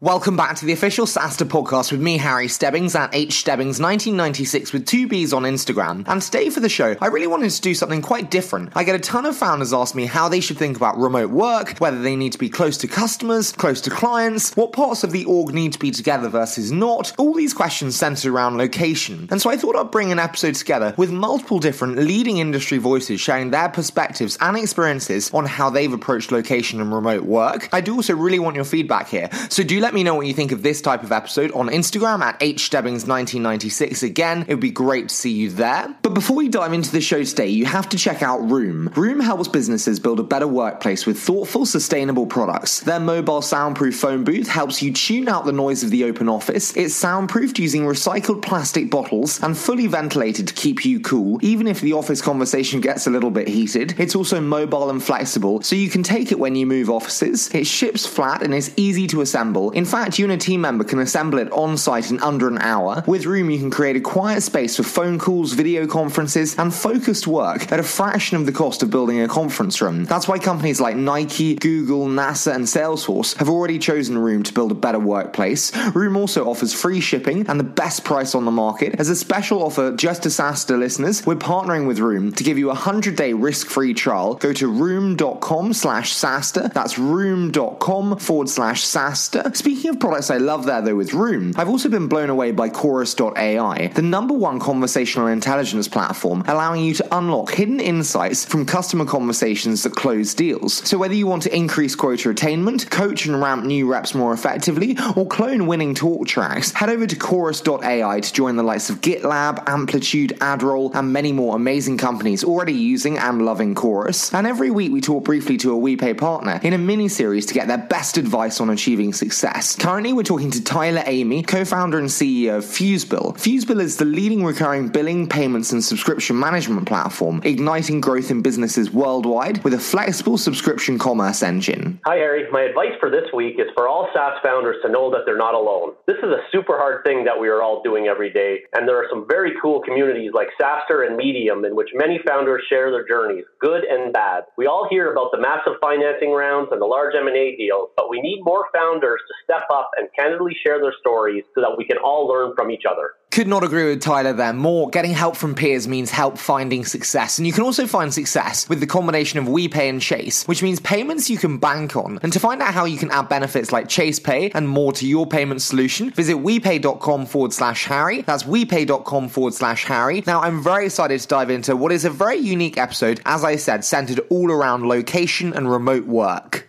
Welcome back to the official SaaStr podcast with me, Harry Stebbings, at hstebbings1996 with two Bs on Instagram. And today for the show, I really wanted to do something quite different. I get a ton of founders ask me how they should think about remote work, whether they need to be close to customers, close to clients, what parts of the org need to be together versus not. All these questions centered around location. And so I thought I'd bring an episode together with multiple different leading industry voices sharing their perspectives and experiences on how they've approached location and remote work. I do also really want your feedback here, so do let me know what you think of this type of episode on Instagram at hstebbings1996. Again, it would be great to see you there. But before we dive into the show today, you have to check out Room. Room helps businesses build a better workplace with thoughtful, sustainable products. Their mobile soundproof phone booth helps you tune out the noise of the open office. It's soundproofed using recycled plastic bottles and fully ventilated to keep you cool, even if the office conversation gets a little bit heated. It's also mobile and flexible, so you can take it when you move offices. It ships flat and is easy to assemble. In fact, you and a team member can assemble it on-site in under an hour. With Room, you can create a quiet space for phone calls, video conferences, and focused work at a fraction of the cost of building a conference room. That's why companies like Nike, Google, NASA, and Salesforce have already chosen Room to build a better workplace. Room also offers free shipping and the best price on the market. As a special offer just to SaaStr listeners, we're partnering with Room to give you a 100-day risk-free trial. Go to room.com/SaaStr. That's room.com/SaaStr. Speaking of products I love there, though, with Room, I've also been blown away by Chorus.ai, the #1 conversational intelligence platform, allowing you to unlock hidden insights from customer conversations that close deals. So whether you want to increase quota attainment, coach and ramp new reps more effectively, or clone winning talk tracks, head over to Chorus.ai to join the likes of GitLab, Amplitude, Adroll, and many more amazing companies already using and loving Chorus. And every week we talk briefly to a WePay partner in a mini-series to get their best advice on achieving success. Currently, we're talking to Tyler Amy, co-founder and CEO of Fusebill. Fusebill is the leading recurring billing, payments, and subscription management platform, igniting growth in businesses worldwide with a flexible subscription commerce engine. Hi, Harry. My advice for this week is for all SaaS founders to know that they're not alone. This is a super hard thing that we are all doing every day, and there are some very cool communities like SaaStr and Medium in which many founders share their journeys, good and bad. We all hear about the massive financing rounds and the large M&A deals, but we need more founders to step up and candidly share their stories so that we can all learn from each other. Could not agree with Tyler there more. Getting help from peers means help finding success. And you can also find success with the combination of WePay and Chase, which means payments you can bank on. And to find out how you can add benefits like Chase Pay and more to your payment solution, visit WePay.com/Harry. That's WePay.com/Harry. Now, I'm very excited to dive into what is a very unique episode, as I said, centered all around location and remote work.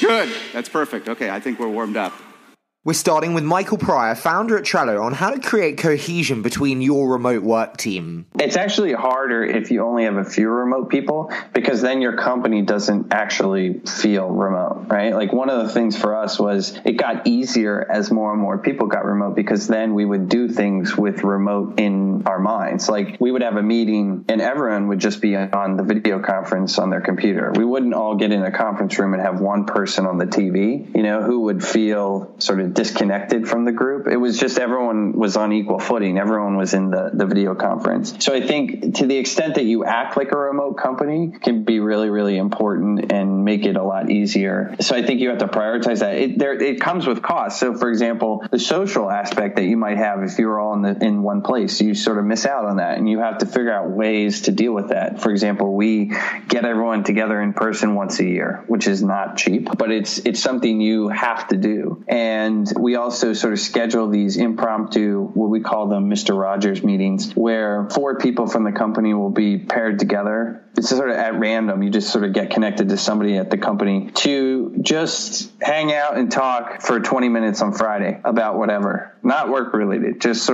Good. That's perfect. Okay, I think we're warmed up. We're starting with Michael Pryor, founder at Trello, on how to create cohesion between your remote work team. It's actually harder if you only have a few remote people, because then your company doesn't actually feel remote, right? Like, one of the things for us was it got easier as more and more people got remote, because then we would do things with remote in our minds. Like, we would have a meeting and everyone would just be on the video conference on their computer. We wouldn't all get in a conference room and have one person on the TV, you know, who would feel sort of disconnected from the group. It was just everyone was on equal footing. Everyone was in the video conference. So I think to the extent that you act like a remote company can be really, really important and make it a lot easier. So I think you have to prioritize that. It comes with costs. So, for example, the social aspect that you might have if you're all in one place, you sort of miss out on that, and you have to figure out ways to deal with that. For example, we get everyone together in person once a year, which is not cheap, but it's something you have to do. And we also sort of schedule these impromptu, what we call them Mr. Rogers meetings, where four people from the company will be paired together. It's sort of at random. You just sort of get connected to somebody at the company to just hang out and talk for 20 minutes on Friday about whatever, not work related, just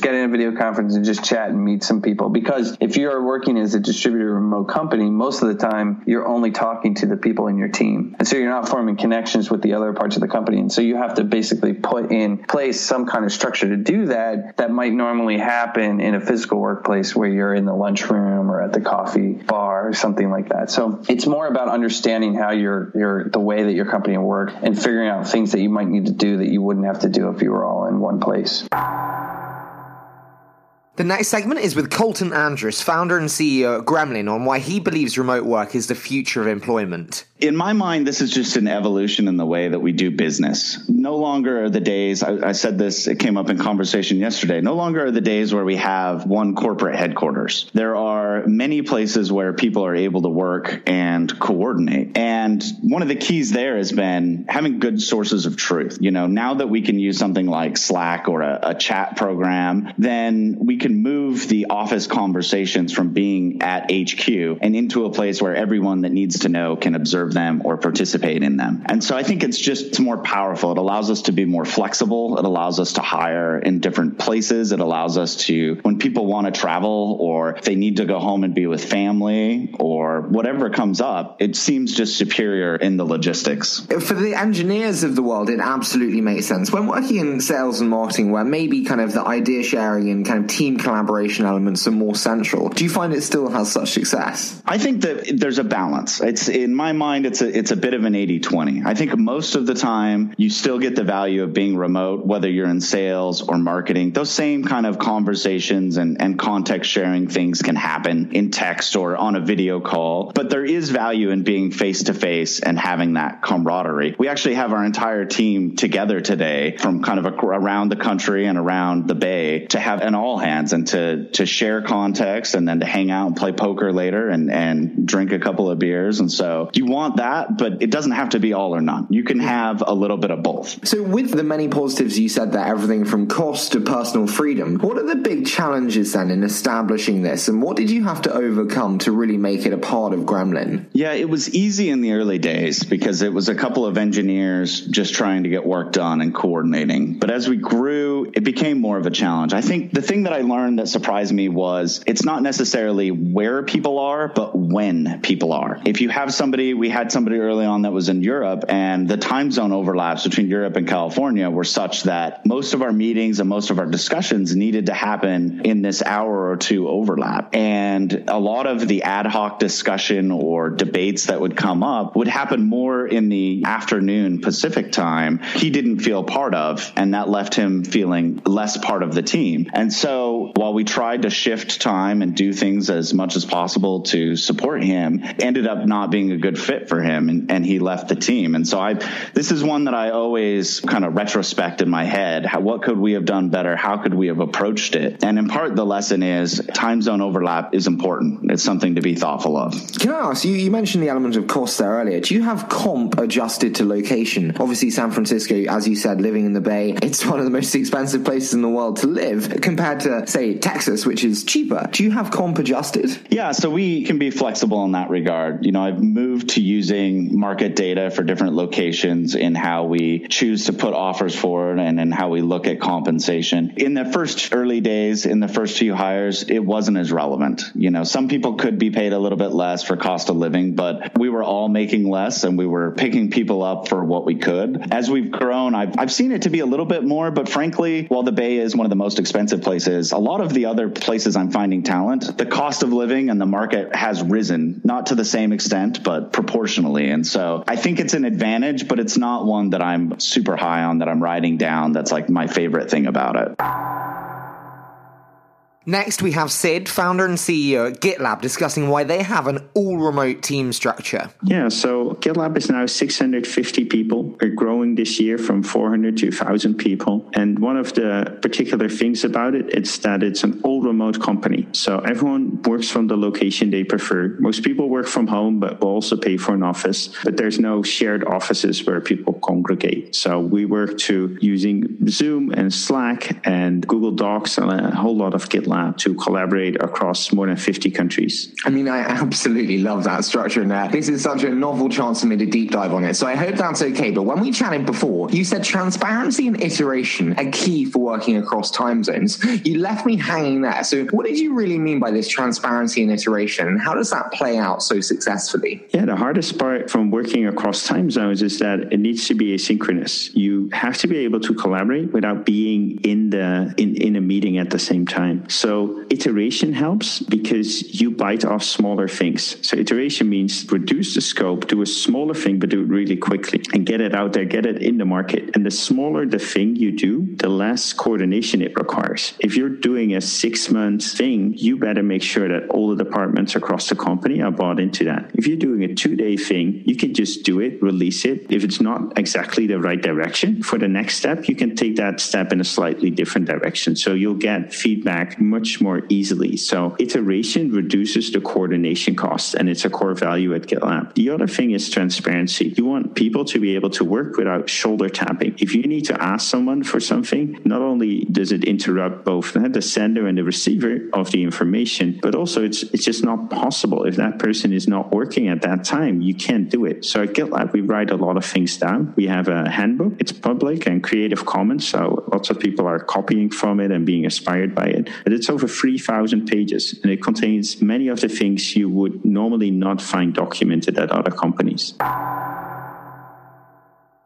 get in a video conference and just chat and meet some people. Because if you're working as a distributed remote company, most of the time you're only talking to the people in your team. And so you're not forming connections with the other parts of the company. And so you have to basically put in place some kind of structure to do that might normally happen in a physical workplace where you're in the lunchroom or at the coffee bar or something like that. So it's more about understanding how the way that your company works and figuring out things that you might need to do that you wouldn't have to do if you were all in one place. The next segment is with Kolton Andrus, founder and CEO at Gremlin, on why he believes remote work is the future of employment. In my mind, this is just an evolution in the way that we do business. No longer are the days, I said this, it came up in conversation yesterday, no longer are the days where we have one corporate headquarters. There are many places where people are able to work and coordinate. And one of the keys there has been having good sources of truth. You know, now that we can use something like Slack or a chat program, then we can move the office conversations from being at HQ and into a place where everyone that needs to know can observe them or participate in them. And so I think it's more powerful. It allows us to be more flexible. It allows us to hire in different places. It allows us to, when people want to travel or they need to go home and be with family or whatever comes up, it seems just superior in the logistics. For the engineers of the world, it absolutely makes sense. When working in sales and marketing, where maybe kind of the idea sharing and kind of team collaboration elements are more central, do you find it still has such success? I think that there's a balance. It's, in my mind, it's a bit of an 80-20. I think most of the time you still get the value of being remote, whether you're in sales or marketing. Those same kind of conversations and context sharing things can happen in text or on a video call, but there is value in being face-to-face and having that camaraderie. We actually have our entire team together today from kind of around the country and around the bay to have an all-hands and to share context and then to hang out and play poker later and drink a couple of beers. And so you want that, but it doesn't have to be all or none. You can have a little bit of both. So with the many positives you said there, everything from cost to personal freedom, what are the big challenges then in establishing this? And what did you have to overcome to really make it a part of Gremlin? Yeah, it was easy in the early days because it was a couple of engineers just trying to get work done and coordinating. But as we grew, it became more of a challenge. I think the thing that I learned that surprised me was it's not necessarily where people are, but when people are. If you have somebody, we had somebody early on that was in Europe, and the time zone overlaps between Europe and California were such that most of our meetings and most of our discussions needed to happen in this hour or two overlap. And a lot of the ad hoc discussion or debates that would come up would happen more in the afternoon Pacific time. He didn't feel part of, and that left him feeling less part of the team. And so while we tried to shift time and do things as much as possible to support him, ended up not being a good fit for him, and he left the team. And so this is one that I always kind of retrospect in my head. What could we have done better? How could we have approached it? And in part, the lesson is time zone overlap is important. It's something to be thoughtful of. Can I ask, you mentioned the element of cost there earlier. Do you have comp adjusted to location? Obviously, San Francisco, as you said, living in the Bay, it's one of the most expensive places in the world to live compared to, say, Texas, which is cheaper. Do you have comp adjusted? Yeah, so we can be flexible in that regard. You know, I've moved to using market data for different locations in how we choose to put offers forward and in how we look at compensation. In the first early days, in the first few hires, it wasn't as relevant. You know, some people could be paid a little bit less for cost of living, but we were all making less and we were picking people up for what we could. As we've grown, I've seen it to be a little bit more, but frankly, while the Bay is one of the most expensive places, a lot of the other places I'm finding talent, the cost of living and the market has risen, not to the same extent, but proportionally. And so I think it's an advantage, but it's not one that I'm super high on, that I'm riding down. That's like my favorite thing about it. Next, we have Sid, founder and CEO at GitLab, discussing why they have an all-remote team structure. Yeah, so GitLab is now 650 people. We're growing this year from 400 to 1,000 people. And one of the particular things about it is that it's an all-remote company. So everyone works from the location they prefer. Most people work from home, but will also pay for an office. But there's no shared offices where people congregate. So we work to using Zoom and Slack and Google Docs and a whole lot of GitLab to collaborate across more than 50 countries. I mean, I absolutely love that structure in there. This is such a novel chance for me to deep dive on it. So I hope that's okay. But when we chatted before, you said transparency and iteration are key for working across time zones. You left me hanging there. So what did you really mean by this transparency and iteration? And how does that play out so successfully? Yeah, the hardest part from working across time zones is that it needs to be asynchronous. You have to be able to collaborate without being in a meeting at the same time. So So iteration helps because you bite off smaller things. So iteration means reduce the scope, do a smaller thing, but do it really quickly and get it out there, get it in the market. And the smaller the thing you do, the less coordination it requires. If you're doing a 6-month thing, you better make sure that all the departments across the company are bought into that. If you're doing a 2-day thing, you can just do it, release it. If it's not exactly the right direction for the next step, you can take that step in a slightly different direction. So you'll get feedback much more easily. So iteration reduces the coordination cost, and it's a core value at GitLab. The other thing is transparency. You want people to be able to work without shoulder tapping. If you need to ask someone for something, not only does it interrupt both the sender and the receiver of the information, but also it's just not possible. If that person is not working at that time, you can't do it. So at GitLab, we write a lot of things down. We have a handbook. It's public and Creative Commons, so lots of people are copying from it and being inspired by it. But it's over 3,000 pages, and it contains many of the things you would normally not find documented at other companies.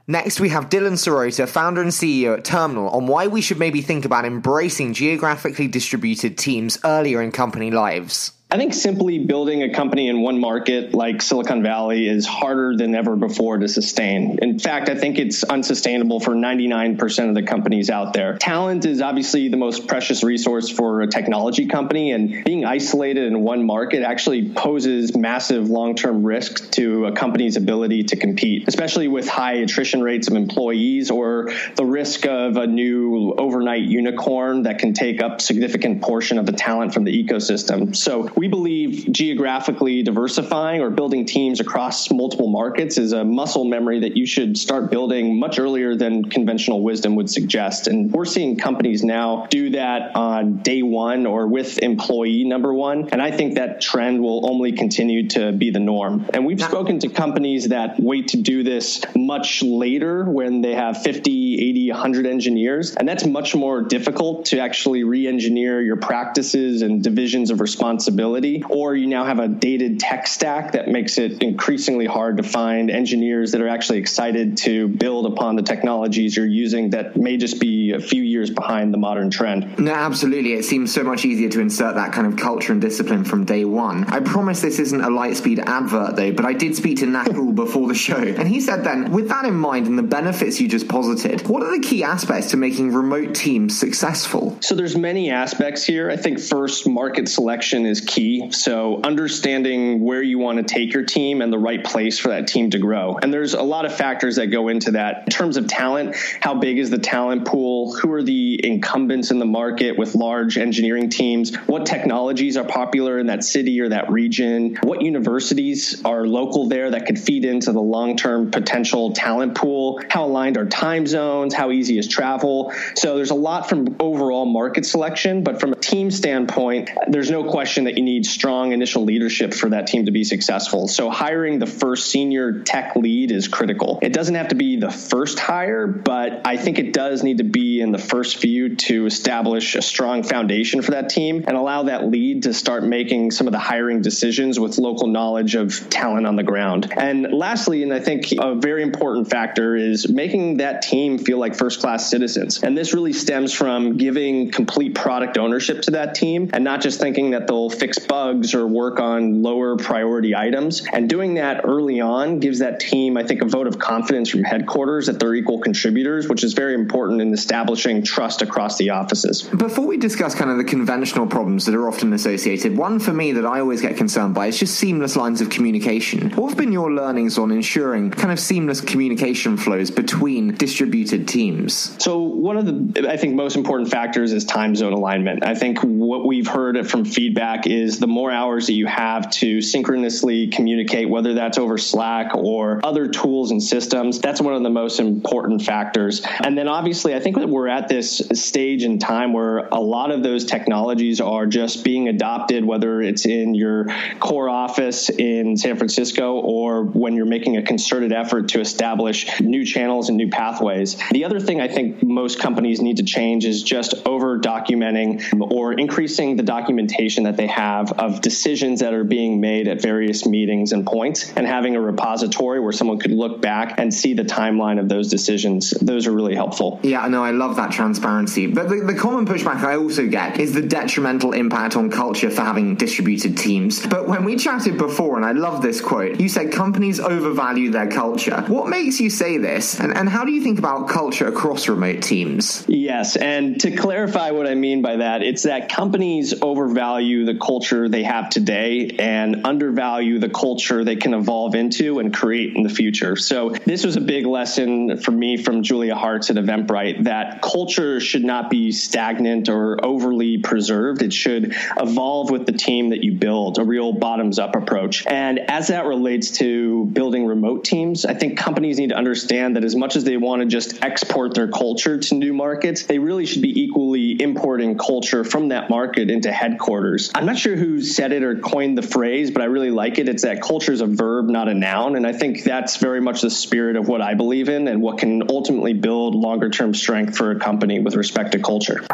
Next, we have Dylan Serota, founder and CEO at Terminal, on why we should maybe think about embracing geographically distributed teams earlier in company lives. I think simply building a company in one market like Silicon Valley is harder than ever before to sustain. In fact, I think it's unsustainable for 99% of the companies out there. Talent is obviously the most precious resource for a technology company, and being isolated in one market actually poses massive long-term risk to a company's ability to compete, especially with high attrition rates of employees or the risk of a new overnight unicorn that can take up a significant portion of the talent from the ecosystem. So we believe geographically diversifying or building teams across multiple markets is a muscle memory that you should start building much earlier than conventional wisdom would suggest. And we're seeing companies now do that on day one or with employee number one. And I think that trend will only continue to be the norm. And we've spoken to companies that wait to do this much later when they have 50, 80, 100 engineers. And that's much more difficult to actually re-engineer your practices and divisions of responsibility. Or you now have a dated tech stack that makes it increasingly hard to find engineers that are actually excited to build upon the technologies you're using that may just be a few years behind the modern trend. No, absolutely. It seems so much easier to insert that kind of culture and discipline from day one. I promise this isn't a Lightspeed advert, though, but I did speak to Nakul before the show, and he said then, with that in mind and the benefits you just posited, what are the key aspects to making remote teams successful? So there's many aspects here. I think first, market selection is key. So understanding where you want to take your team and the right place for that team to grow. And there's a lot of factors that go into that. In terms of talent, how big is the talent pool? Who are the incumbents in the market with large engineering teams? What technologies are popular in that city or that region? What universities are local there that could feed into the long-term potential talent pool? How aligned are time zones? How easy is travel? So there's a lot from overall market selection, but from a team standpoint, there's no question that you need strong initial leadership for that team to be successful. So hiring the first senior tech lead is critical. It doesn't have to be the first hire, but I think it does need to be in the first few to establish a strong foundation for that team and allow that lead to start making some of the hiring decisions with local knowledge of talent on the ground. And lastly, and I think a very important factor is making that team feel like first-class citizens. And this really stems from giving complete product ownership to that team and not just thinking that they'll fix bugs or work on lower priority items. And doing that early on gives that team, I think, a vote of confidence from headquarters that they're equal contributors, which is very important in establishing trust across the offices. Before we discuss kind of the conventional problems that are often associated, one for me that I always get concerned by is just seamless lines of communication. What have been your learnings on ensuring kind of seamless communication flows between distributed teams? So one of the, I think, most important factors is time zone alignment. I think what we've heard from feedback is the more hours that you have to synchronously communicate, whether that's over Slack or other tools and systems, that's one of the most important factors. And then obviously, I think that we're at this stage in time where a lot of those technologies are just being adopted, whether it's in your core office in San Francisco or when you're making a concerted effort to establish new channels and new pathways. The other thing I think most companies need to change is just over documenting or increasing the documentation that they have have of decisions that are being made at various meetings and points, and having a repository where someone could look back and see the timeline of those decisions. Those are really helpful. Yeah, no, I love that transparency. But the common pushback I also get is the detrimental impact on culture for having distributed teams. But when we chatted before, and I love this quote, you said companies overvalue their culture. What makes you say this? And how do you think about culture across remote teams? Yes, and to clarify what I mean by that, it's that companies overvalue the culture they have today and undervalue the culture they can evolve into and create in the future. So this was a big lesson for me from Julia Hartz at Eventbrite, that culture should not be stagnant or overly preserved. It should evolve with the team that you build, a real bottoms-up approach. And as that relates to building remote teams, I think companies need to understand that as much as they want to just export their culture to new markets, they really should be equally importing culture from that market into headquarters. I'm not sure who said it or coined the phrase, but I really like it. It's that culture is a verb, not a noun. And I think that's very much the spirit of what I believe in and what can ultimately build longer-term strength for a company with respect to culture.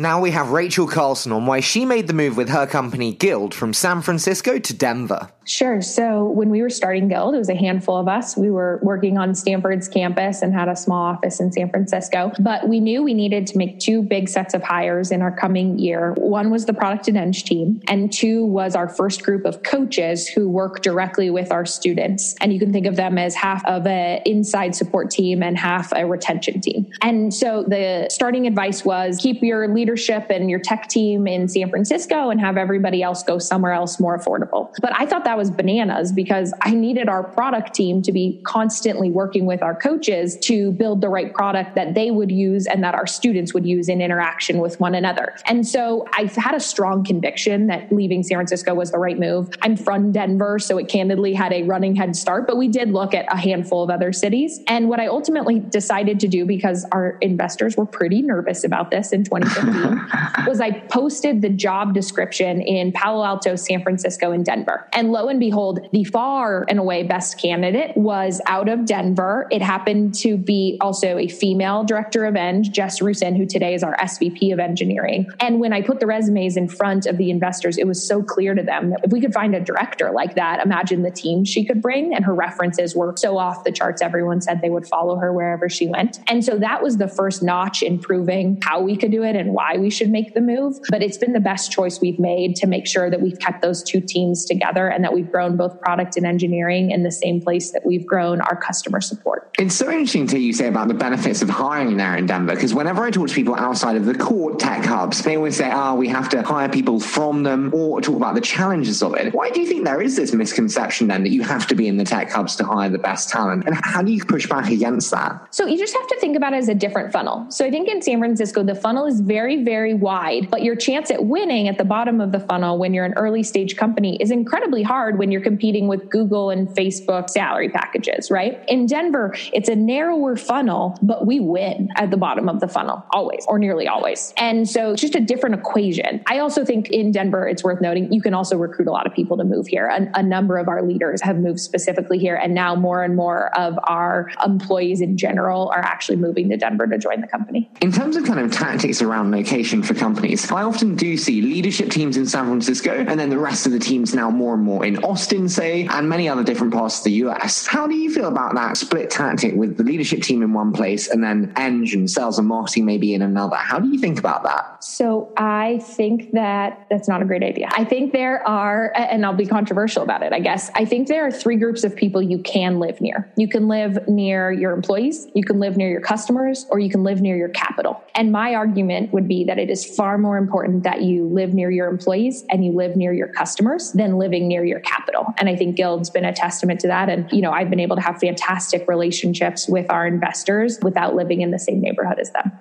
Now we have Rachel Carlson on why she made the move with her company Guild from San Francisco to Denver. Sure. So when we were starting Guild, it was a handful of us. We were working on Stanford's campus and had a small office in San Francisco. But we knew we needed to make two big sets of hires in our coming year. One was the product and eng team, and two was our first group of coaches who work directly with our students. And you can think of them as half of an inside support team and half a retention team. And so the starting advice was keep your leadership and your tech team in San Francisco and have everybody else go somewhere else more affordable. But I thought that was bananas because I needed our product team to be constantly working with our coaches to build the right product that they would use and that our students would use in interaction with one another. And so I had a strong conviction that leaving San Francisco was the right move. I'm from Denver, so it candidly had a running head start, but we did look at a handful of other cities. And what I ultimately decided to do, because our investors were pretty nervous about this in 2015, was I posted the job description in Palo Alto, San Francisco, and Denver. And lo and behold, the far and away best candidate was out of Denver. It happened to be also a female director of eng, Jess Rusin, who today is our SVP of engineering. And when I put the resumes in front of the investors, it was so clear to them that if we could find a director like that, imagine the team she could bring. And her references were so off the charts, everyone said they would follow her wherever she went. And so that was the first notch in proving how we could do it and why we should make the move. But it's been the best choice we've made to make sure that we've kept those two teams together and that we've grown both product and engineering in the same place that we've grown our customer support. It's so interesting to you say about the benefits of hiring there in Denver, because whenever I talk to people outside of the core tech hubs, they always say, we have to hire people from them or talk about the challenges of it. Why do you think there is this misconception then that you have to be in the tech hubs to hire the best talent? And how do you push back against that? So you just have to think about it as a different funnel. So I think in San Francisco, the funnel is very, very wide, but your chance at winning at the bottom of the funnel when you're an early stage company is incredibly hard when you're competing with Google and Facebook salary packages, right? In Denver, it's a narrower funnel, but we win at the bottom of the funnel always, or nearly always. And so it's just a different equation. I also think in Denver, it's worth noting, you can also recruit a lot of people to move here. A number of our leaders have moved specifically here, and now more and more of our employees in general are actually moving to Denver to join the company. In terms of kind of tactics around location for companies, I often do see leadership teams in San Francisco and then the rest of the teams now more and more in Austin, say, and many other different parts of the US. How do you feel about that split tactic with the leadership team in one place and then engine, sales and marketing maybe in another? How do you think about that? So I think that that's not a great idea. I think there are, and I'll be controversial about it, I guess, I think there are three groups of people you can live near. You can live near your employees, you can live near your customers, or you can live near your capital. And my argument would be that it is far more important that you live near your employees and you live near your customers than living near your capital. And I think Guild's been a testament to that. And, you know, I've been able to have fantastic relationships with our investors without living in the same neighborhood as them.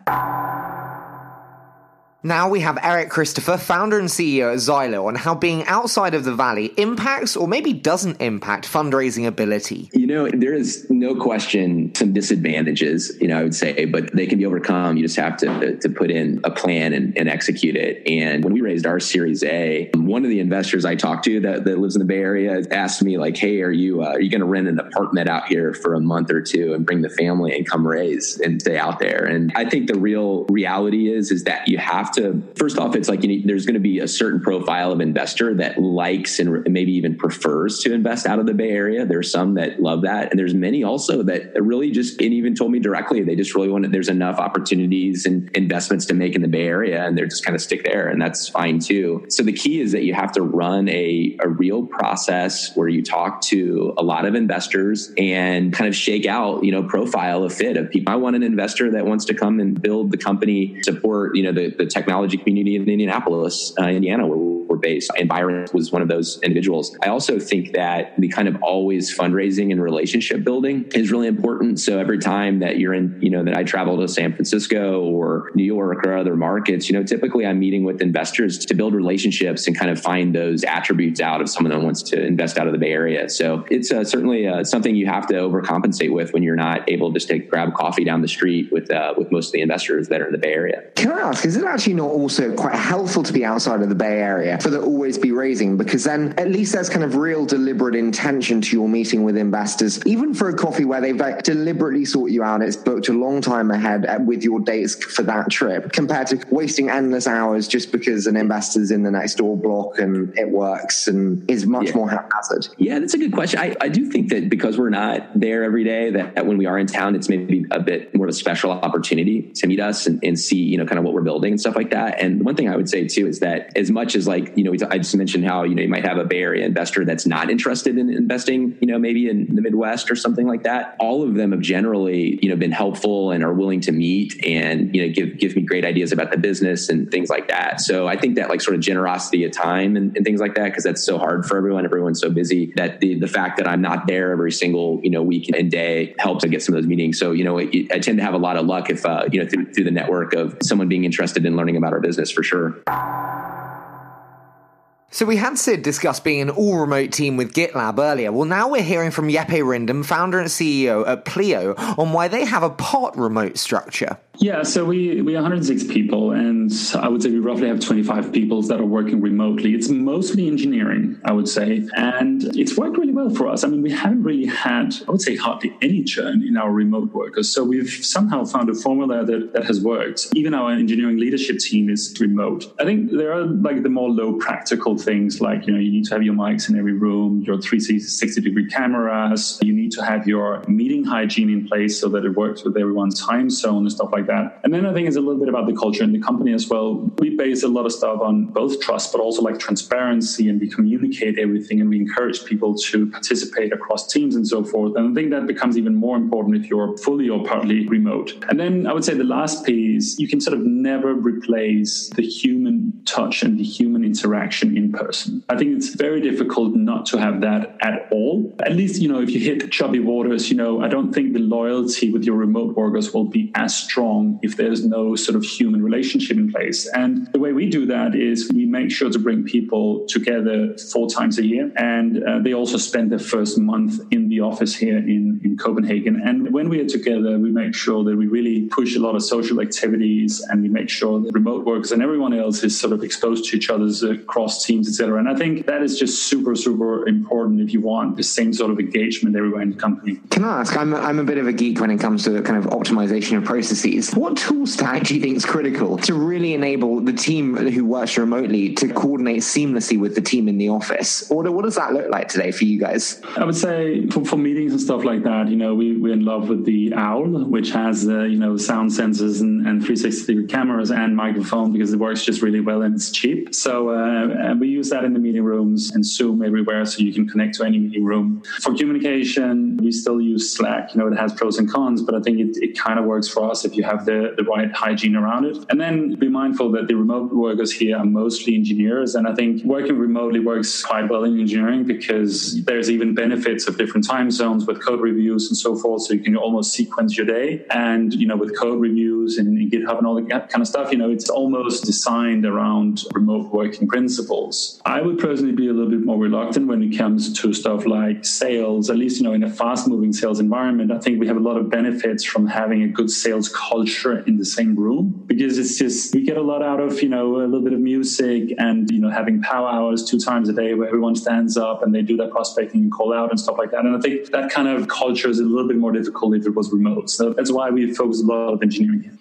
Now we have Eric Christopher, founder and CEO at Zylo, on how being outside of the Valley impacts or maybe doesn't impact fundraising ability. You know, there is no question some disadvantages, you know, I would say, but they can be overcome. You just have to put in a plan and execute it. And when we raised our Series A, one of the investors I talked to that lives in the Bay Area asked me, like, hey, are you going to rent an apartment out here for a month or two and bring the family and come raise and stay out there? And I think the real reality is that you have have to, first off, it's like you need, there's going to be a certain profile of investor that likes and maybe even prefers to invest out of the Bay Area. There's some that love that. And there's many also that really just, and even told me directly, they just really wanted, there's enough opportunities and investments to make in the Bay Area and they're just kind of stick there. And that's fine too. So the key is that you have to run a real process where you talk to a lot of investors and kind of shake out, you know, profile of fit of people. I want an investor that wants to come and build the company, support, you know, the technology community in Indianapolis, Indiana, where we're based. And Byron was one of those individuals. I also think that the kind of always fundraising and relationship building is really important. So every time that you're in, you know, that I travel to San Francisco or New York or other markets, you know, typically I'm meeting with investors to build relationships and kind of find those attributes out of someone that wants to invest out of the Bay Area. So it's certainly something you have to overcompensate with when you're not able just to grab coffee down the street with most of the investors that are in the Bay Area. Can I ask, is it actually not also quite helpful to be outside of the Bay Area for the always be raising? Because then at least there's kind of real deliberate intention to your meeting with investors, even for a coffee where they've like deliberately sought you out. It's booked a long time ahead with your dates for that trip compared to wasting endless hours just because an investor's in the next door block and it works and is much more haphazard. Yeah, that's a good question. I do think that because we're not there every day, that when we are in town, it's maybe a bit more of a special opportunity to meet us and see, you know, kind of what we're building and stuff like that. And one thing I would say too is that as much as like, you know, I just mentioned how, you know, you might have a Bay Area investor that's not interested in investing, you know, maybe in the Midwest or something like that. All of them have generally, you know, been helpful and are willing to meet and, you know, give me great ideas about the business and things like that. So I think that like sort of generosity of time and things like that, because that's so hard for everyone. Everyone's so busy that the fact that I'm not there every single, you know, week and day helps to get some of those meetings. So, you know, I tend to have a lot of luck if, you know, through the network of someone being interested in learning about our business for sure. So we had Sid discuss being an all-remote team with GitLab earlier. Well, now we're hearing from Jeppe Rindom, founder and CEO at Pleo, on why they have a part-remote structure. Yeah, so we are 106 people, and I would say we roughly have 25 people that are working remotely. It's mostly engineering, I would say, and it's worked really well for us. I mean, we haven't really had, I would say, hardly any churn in our remote workers. So we've somehow found a formula that has worked. Even our engineering leadership team is remote. I think there are like the more low practical things, like, you know, you need to have your mics in every room, your 360-degree cameras. You need to have your meeting hygiene in place so that it works with everyone's time zone and stuff like that. And then I think it's a little bit about the culture in the company as well. We base a lot of stuff on both trust, but also like transparency, and we communicate everything and we encourage people to participate across teams and so forth. And I think that becomes even more important if you're fully or partly remote. And then I would say the last piece, you can sort of never replace the human touch and the human interaction in person. I think it's very difficult not to have that at all. At least, you know, if you hit choppy waters, you know, I don't think the loyalty with your remote workers will be as strong if there's no sort of human relationship in place. And the way we do that is we make sure to bring people together 4 times a year. And they also spend their first month in the office here in Copenhagen. And when we are together, we make sure that we really push a lot of social activities, and we make sure that remote workers and everyone else is sort of exposed to each other's cross teams, etc. And I think that is just super, super important if you want the same sort of engagement everywhere in the company. Can I ask, I'm a bit of a geek when it comes to kind of optimization of processes. What tool stack do you think is critical to really enable the team who works remotely to coordinate seamlessly with the team in the office? Or what does that look like today for you guys? I would say for meetings and stuff like that, you know, we're in love with the OWL, which has, you know, sound sensors and 360-degree cameras and microphone, because it works just really well and it's cheap. So we use that in the meeting rooms and Zoom everywhere, so you can connect to any meeting room. For communication, we still use Slack. You know, it has pros and cons, but I think it kind of works for us if you have the right hygiene around it. And then be mindful that the remote workers here are mostly engineers. And I think working remotely works quite well in engineering, because there's even benefits of different time zones with code reviews and so forth. So you can almost sequence your day. And, you know, with code reviews and GitHub and all that kind of stuff, you know, it's almost designed around remote working principles. I would personally be a little bit more reluctant when it comes to stuff like sales, at least, you know, in a fast-moving sales environment. I think we have a lot of benefits from having a good sales culture in the same room, because it's just, we get a lot out of, you know, a little bit of music and, you know, having power hours 2 times a day where everyone stands up and they do their prospecting and call out and stuff like that. And I think that kind of culture is a little bit more difficult if it was remote. So that's why we focus a lot on engineering.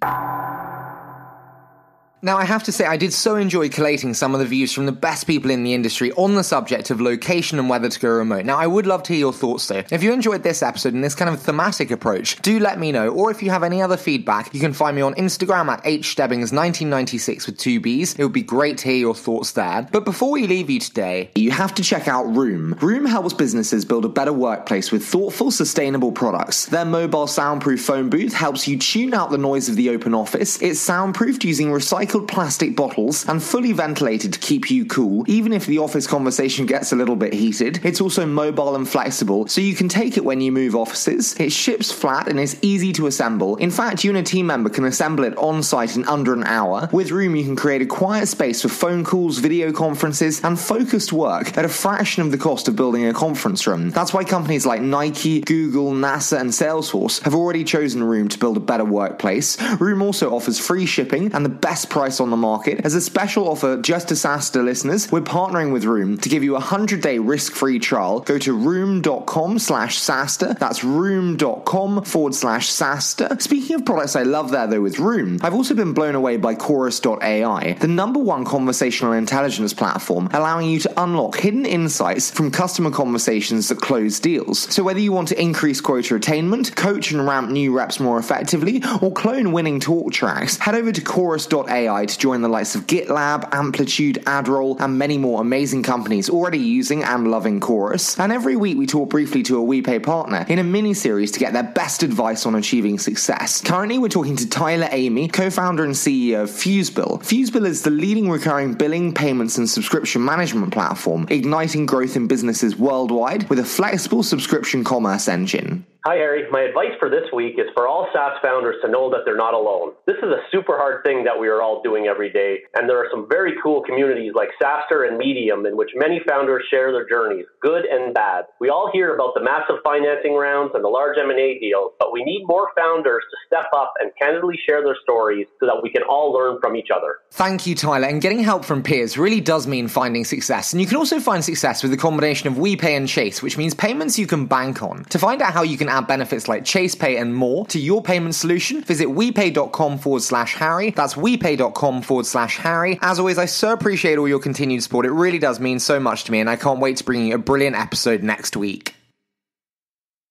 Now, I have to say, I did so enjoy collating some of the views from the best people in the industry on the subject of location and whether to go remote. Now, I would love to hear your thoughts, though. If you enjoyed this episode and this kind of thematic approach, do let me know. Or if you have any other feedback, you can find me on Instagram at hstebbings1996 with 2 B's. It would be great to hear your thoughts there. But before we leave you today, you have to check out Room. Room helps businesses build a better workplace with thoughtful, sustainable products. Their mobile soundproof phone booth helps you tune out the noise of the open office. It's soundproofed using recycled plastic bottles and fully ventilated to keep you cool, even if the office conversation gets a little bit heated. It's also mobile and flexible, so you can take it when you move offices. It ships flat and is easy to assemble. In fact, you and a team member can assemble it on site in under an hour. With Room, you can create a quiet space for phone calls, video conferences, and focused work at a fraction of the cost of building a conference room. That's why companies like Nike, Google, NASA, and Salesforce have already chosen Room to build a better workplace. Room also offers free shipping and the best price on the market. As a special offer just to SaaStr listeners, we're partnering with Room to give you a 100-day risk-free trial. Go to room.com/SaaStr. That's room.com/SaaStr. Speaking of products I love there, though, with Room, I've also been blown away by Chorus.ai, the #1 conversational intelligence platform, allowing you to unlock hidden insights from customer conversations that close deals. So whether you want to increase quota attainment, coach and ramp new reps more effectively, or clone winning talk tracks, head over to Chorus.ai to join the likes of GitLab, Amplitude, AdRoll, and many more amazing companies already using and loving Chorus. And every week we talk briefly to a WePay partner in a mini-series to get their best advice on achieving success. Currently, we're talking to Tyler Amy, co-founder and CEO of Fusebill. Fusebill is the leading recurring billing, payments, and subscription management platform, igniting growth in businesses worldwide with a flexible subscription commerce engine. Hi, Harry. My advice for this week is for all SaaS founders to know that they're not alone. This is a super hard thing that we are all doing every day, and there are some very cool communities like SaaStr and Medium in which many founders share their journeys, good and bad. We all hear about the massive financing rounds and the large M&A deals, but we need more founders to step up and candidly share their stories so that we can all learn from each other. Thank you, Tyler. And getting help from peers really does mean finding success. And you can also find success with the combination of WePay and Chase, which means payments you can bank on. To find out how you can add benefits like Chase Pay and more to your payment solution, visit wepay.com/Harry. That's wepay.com/Harry. As always, I so appreciate all your continued support. It really does mean so much to me, and I can't wait to bring you a brilliant episode next week.